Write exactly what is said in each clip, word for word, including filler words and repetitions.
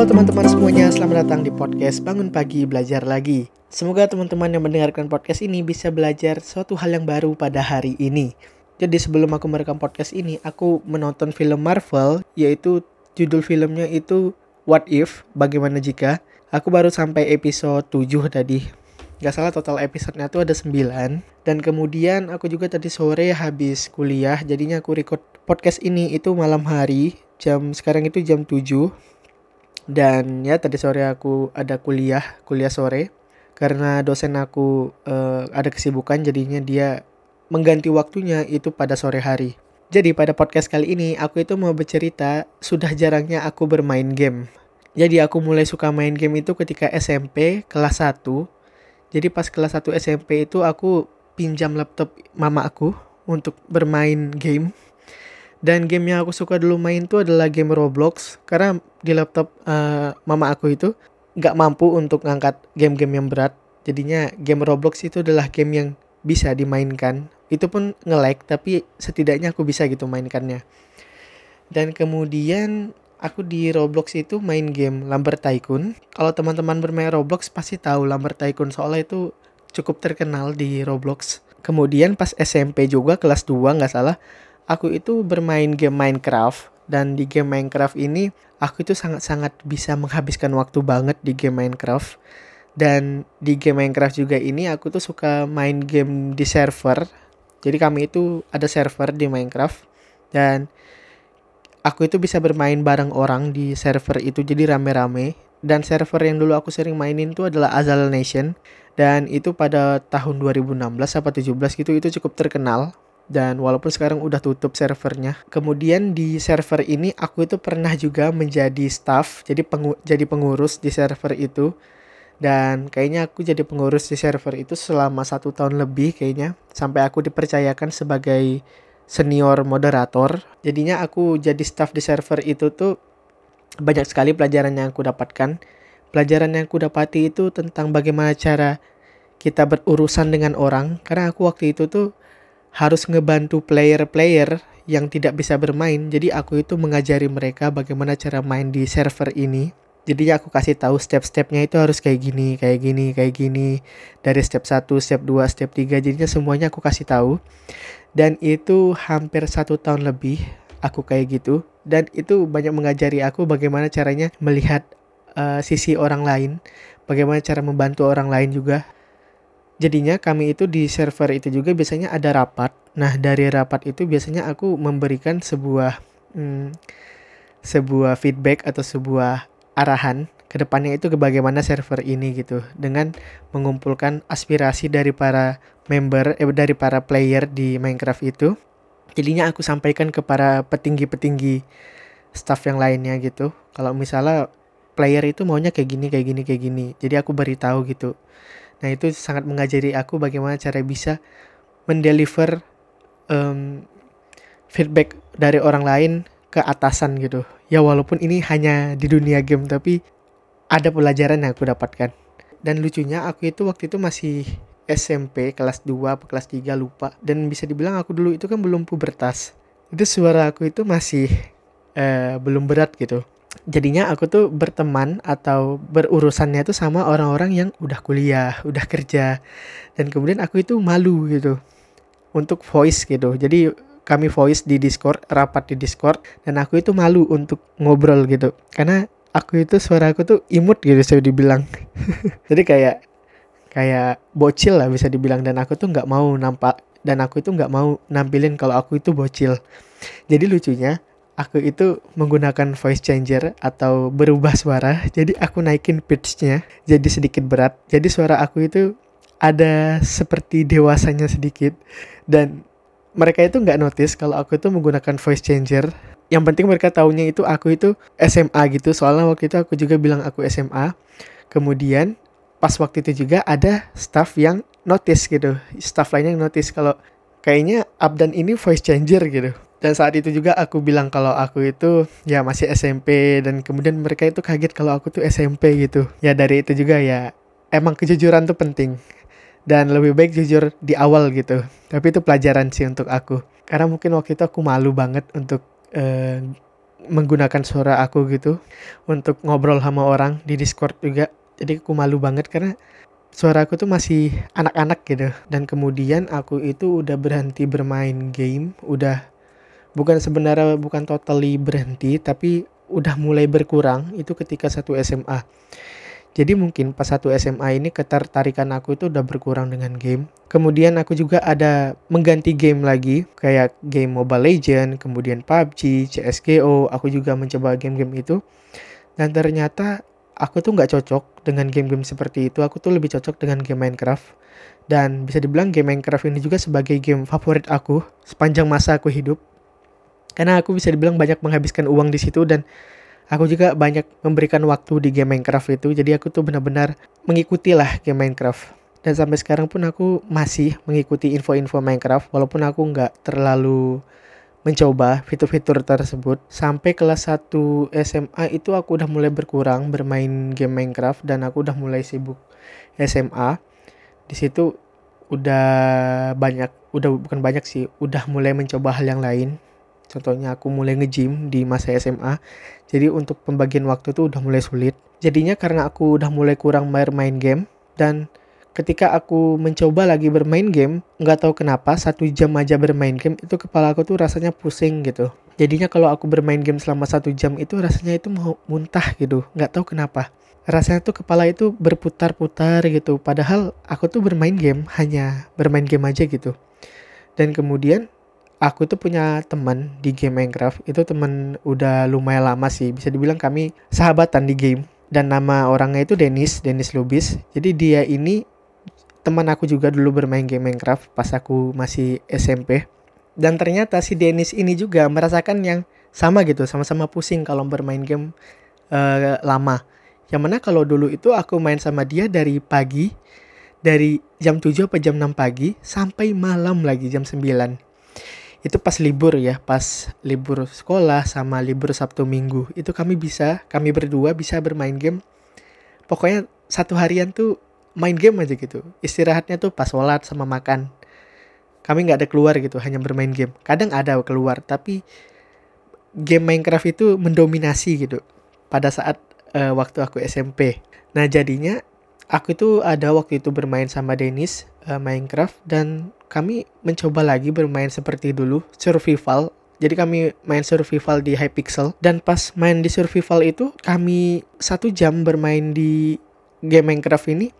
Halo teman-teman semuanya, selamat datang di podcast Bangun Pagi Belajar Lagi. Semoga teman-teman yang mendengarkan podcast ini bisa belajar suatu hal yang baru pada hari ini. Jadi sebelum aku merekam podcast ini, aku menonton film Marvel, yaitu judul filmnya itu What If, Bagaimana Jika. Aku baru sampai episode tujuh tadi. Gak salah, total episodenya tuh ada sembilan. Dan kemudian aku juga tadi sore habis kuliah, jadinya aku record podcast ini itu malam hari. Jam sekarang itu jam tujuh. Dan ya tadi sore aku ada kuliah, kuliah sore. Karena dosen aku uh, ada kesibukan, jadinya dia mengganti waktunya itu pada sore hari. Jadi pada podcast kali ini aku itu mau bercerita sudah jarangnya aku bermain game. Jadi aku mulai suka main game itu ketika S M P kelas satu. Jadi pas kelas satu S M P itu aku pinjam laptop mama aku untuk bermain game. Dan game yang aku suka dulu main itu adalah game Roblox. Karena di laptop uh, mama aku itu gak mampu untuk ngangkat game-game yang berat. Jadinya game Roblox itu adalah game yang bisa dimainkan. Itu pun nge-lag tapi setidaknya aku bisa gitu mainkannya. Dan kemudian aku di Roblox itu main game Lumber Tycoon. Kalau teman-teman bermain Roblox pasti tahu Lumber Tycoon, soalnya itu cukup terkenal di Roblox. Kemudian pas S M P juga kelas dua nggak salah, aku itu bermain game Minecraft. Dan di game Minecraft ini aku itu sangat-sangat bisa menghabiskan waktu banget di game Minecraft. Dan di game Minecraft juga ini aku tuh suka main game di server. Jadi kami itu ada server di Minecraft dan aku itu bisa bermain bareng orang di server itu, jadi rame-rame. Dan server yang dulu aku sering mainin itu adalah Azal Nation. Dan itu pada tahun dua ribu enam belas atau tujuh belas gitu, itu cukup terkenal. Dan walaupun sekarang udah tutup servernya. Kemudian di server ini aku itu pernah juga menjadi staff, jadi pengu- jadi pengurus di server itu. Dan kayaknya aku jadi pengurus di server itu selama satu tahun lebih kayaknya. Sampai aku dipercayakan sebagai senior moderator. Jadinya aku jadi staff di server itu tuh banyak sekali pelajaran yang aku dapatkan. Pelajaran yang aku dapati itu tentang bagaimana cara kita berurusan dengan orang. Karena aku waktu itu tuh harus ngebantu player-player yang tidak bisa bermain. Jadi aku itu mengajari mereka bagaimana cara main di server ini. Jadinya aku kasih tahu step-stepnya itu harus kayak gini, kayak gini, kayak gini. Dari step satu, step dua, step tiga. Jadinya semuanya aku kasih tahu. Dan itu hampir satu tahun lebih aku kayak gitu. Dan itu banyak mengajari aku bagaimana caranya melihat uh, sisi orang lain. Bagaimana cara membantu orang lain juga. Jadinya kami itu di server itu juga biasanya ada rapat. Nah dari rapat itu biasanya aku memberikan sebuah hmm, sebuah feedback atau sebuah arahan ke depannya itu bagaimana server ini gitu, dengan mengumpulkan aspirasi dari para member eh, dari para player di Minecraft itu. Jadinya aku sampaikan ke para petinggi-petinggi staff yang lainnya gitu. Kalau misalnya player itu maunya kayak gini, kayak gini, kayak gini. Jadi aku beritahu gitu. Nah, itu sangat mengajari aku bagaimana cara bisa mendeliver um, feedback dari orang lain ke atasan gitu. Ya walaupun ini hanya di dunia game tapi ada pelajaran yang aku dapatkan. Dan lucunya aku itu waktu itu masih S M P kelas dua atau kelas tiga lupa. Dan bisa dibilang aku dulu itu kan belum pubertas. Itu suara aku itu masih uh, belum berat gitu. Jadinya aku tuh berteman atau berurusannya tuh sama orang-orang yang udah kuliah, udah kerja. Dan kemudian aku itu malu gitu untuk voice gitu. Jadi kami voice di Discord, rapat di Discord. Dan aku itu malu untuk ngobrol gitu. Karena aku itu suara aku tuh imut gitu bisa dibilang. Jadi kayak kayak bocil lah bisa dibilang. Dan aku tuh gak mau nampak. Dan aku itu gak mau nampilin kalau aku itu bocil. Jadi lucunya aku itu menggunakan voice changer atau berubah suara. Jadi aku naikin pitch-nya jadi sedikit berat. Jadi suara aku itu ada seperti dewasanya sedikit. Dan mereka itu nggak notice kalau aku itu menggunakan voice changer. Yang penting mereka taunya itu aku itu S M A gitu. Soalnya waktu itu aku juga bilang aku S M A. Kemudian pas waktu itu juga ada staff yang notice gitu. Staff lainnya yang notice kalau kayaknya Abdan ini voice changer gitu. Dan saat itu juga aku bilang kalau aku itu ya masih S M P. Dan kemudian mereka itu kaget kalau aku tuh S M P gitu. Ya dari itu juga ya emang kejujuran tuh penting. Dan lebih baik jujur di awal gitu. Tapi itu pelajaran sih untuk aku. Karena mungkin waktu itu aku malu banget untuk uh, menggunakan suara aku gitu untuk ngobrol sama orang di Discord juga. Jadi aku malu banget karena suara aku tuh masih anak-anak gitu. Dan kemudian aku itu udah berhenti bermain game, udah bukan sebenarnya bukan totally berhenti, tapi udah mulai berkurang itu ketika satu S M A. Jadi mungkin pas satu S M A ini ketertarikan aku itu udah berkurang dengan game. Kemudian aku juga ada mengganti game lagi, kayak game Mobile Legends, kemudian P U B G, C S G O. Aku juga mencoba game-game itu. Dan ternyata aku tuh gak cocok dengan game-game seperti itu. Aku tuh lebih cocok dengan game Minecraft. Dan bisa dibilang game Minecraft ini juga sebagai game favorit aku sepanjang masa aku hidup. Karena aku bisa dibilang banyak menghabiskan uang di situ dan aku juga banyak memberikan waktu di game Minecraft itu. Jadi aku tuh benar-benar mengikuti lah game Minecraft. Dan sampai sekarang pun aku masih mengikuti info-info Minecraft. Walaupun aku nggak terlalu mencoba fitur-fitur tersebut. Sampai kelas satu S M A itu aku udah mulai berkurang bermain game Minecraft. Dan aku udah mulai sibuk S M A. Di situ udah banyak, udah bukan banyak sih, udah mulai mencoba hal yang lain. Contohnya aku mulai nge-gym di masa S M A. Jadi untuk pembagian waktu itu udah mulai sulit. Jadinya karena aku udah mulai kurang bermain game. Dan ketika aku mencoba lagi bermain game, nggak tahu kenapa satu jam aja bermain game itu kepala aku tuh rasanya pusing gitu. Jadinya kalau aku bermain game selama satu jam itu rasanya itu mau muntah gitu. Nggak tahu kenapa. Rasanya tuh kepala itu berputar-putar gitu. Padahal aku tuh bermain game, hanya bermain game aja gitu. Dan kemudian aku tuh punya teman di game Minecraft, itu teman udah lumayan lama sih, bisa dibilang kami sahabatan di game. Dan nama orangnya itu Dennis, Dennis Lubis. Jadi dia ini teman aku juga dulu bermain game Minecraft pas aku masih S M P. Dan ternyata si Dennis ini juga merasakan yang sama gitu, sama-sama pusing kalau bermain game uh, lama. Yang mana kalau dulu itu aku main sama dia dari pagi, dari jam tujuh apa jam enam pagi sampai malam lagi jam sembilan. Itu pas libur ya, pas libur sekolah sama libur Sabtu Minggu. Itu kami bisa, kami berdua bisa bermain game. Pokoknya satu harian tuh main game aja gitu. Istirahatnya tuh pas sholat sama makan. Kami gak ada keluar gitu, hanya bermain game. Kadang ada keluar, tapi game Minecraft itu mendominasi gitu pada saat uh, waktu aku S M P. Nah jadinya aku tuh ada waktu itu bermain sama Dennis uh, Minecraft dan kami mencoba lagi bermain seperti dulu, survival. Jadi kami main survival di Hypixel. Dan pas main di survival itu, kami satu jam bermain di game Minecraft ini.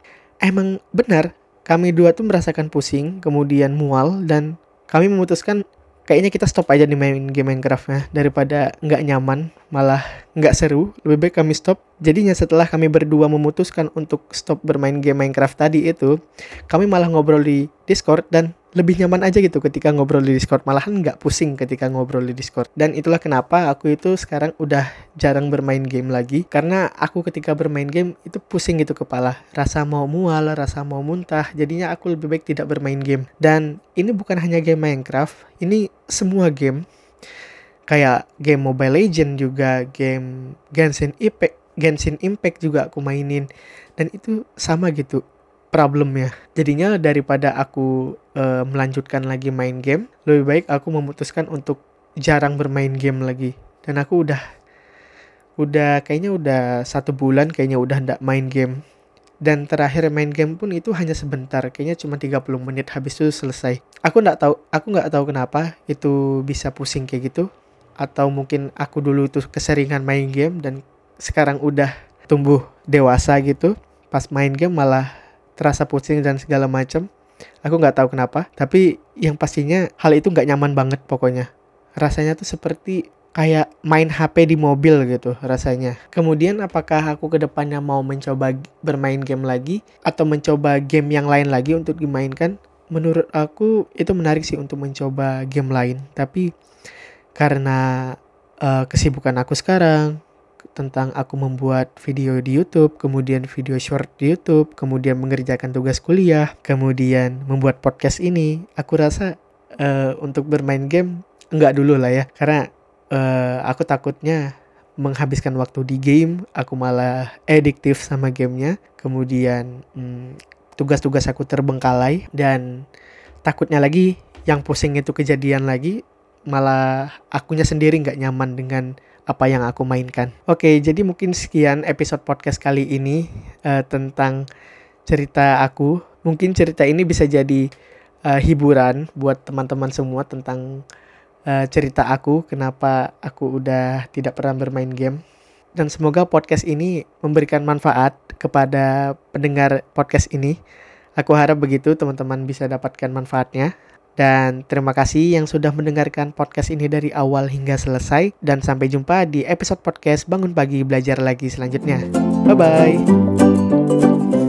Emang benar, kami dua tuh merasakan pusing, kemudian mual. Dan kami memutuskan, kayaknya kita stop aja nih main game Minecraft-nya. Daripada nggak nyaman, malah nggak seru. Lebih baik kami stop. Jadinya setelah kami berdua memutuskan untuk stop bermain game Minecraft tadi itu, kami malah ngobrol di Discord dan lebih nyaman aja gitu ketika ngobrol di Discord. Malahan nggak pusing ketika ngobrol di Discord. Dan itulah kenapa aku itu sekarang udah jarang bermain game lagi. Karena aku ketika bermain game itu pusing gitu kepala. Rasa mau mual, rasa mau muntah. Jadinya aku lebih baik tidak bermain game. Dan ini bukan hanya game Minecraft. Ini semua game. Kayak game Mobile Legends juga. Game Genshin Impact, Genshin Impact juga aku mainin. Dan itu sama gitu problemnya. Jadinya daripada aku uh, melanjutkan lagi main game, lebih baik aku memutuskan untuk jarang bermain game lagi. Dan aku udah, udah kayaknya udah satu bulan kayaknya udah nggak main game. Dan terakhir main game pun itu hanya sebentar, kayaknya cuma tiga puluh menit habis itu selesai. Aku nggak tahu, aku nggak tahu kenapa itu bisa pusing kayak gitu. Atau mungkin aku dulu itu keseringan main game dan sekarang udah tumbuh dewasa gitu. Pas main game malah terasa pusing dan segala macam. Aku nggak tahu kenapa. Tapi yang pastinya hal itu nggak nyaman banget pokoknya. Rasanya tuh seperti kayak main H P di mobil gitu rasanya. Kemudian apakah aku kedepannya mau mencoba bermain game lagi atau mencoba game yang lain lagi untuk dimainkan? Menurut aku itu menarik sih untuk mencoba game lain. Tapi karena uh, kesibukan aku sekarang tentang aku membuat video di YouTube, kemudian video short di YouTube, kemudian mengerjakan tugas kuliah, kemudian membuat podcast ini, aku rasa uh, untuk bermain game enggak dulu lah ya, karena uh, aku takutnya menghabiskan waktu di game, aku malah adiktif sama gamenya, kemudian hmm, tugas-tugas aku terbengkalai, dan takutnya lagi yang pusing itu kejadian lagi, malah akunya sendiri enggak nyaman dengan apa yang aku mainkan. Oke, jadi mungkin sekian episode podcast kali ini uh, tentang cerita aku. Mungkin cerita ini bisa jadi uh, hiburan buat teman-teman semua tentang uh, cerita aku, kenapa aku udah tidak pernah bermain game. Dan semoga podcast ini memberikan manfaat kepada pendengar podcast ini. Aku harap begitu teman-teman bisa dapatkan manfaatnya. Dan terima kasih yang sudah mendengarkan podcast ini dari awal hingga selesai. Dan sampai jumpa di episode podcast Bangun Pagi Belajar Lagi selanjutnya. Bye-bye.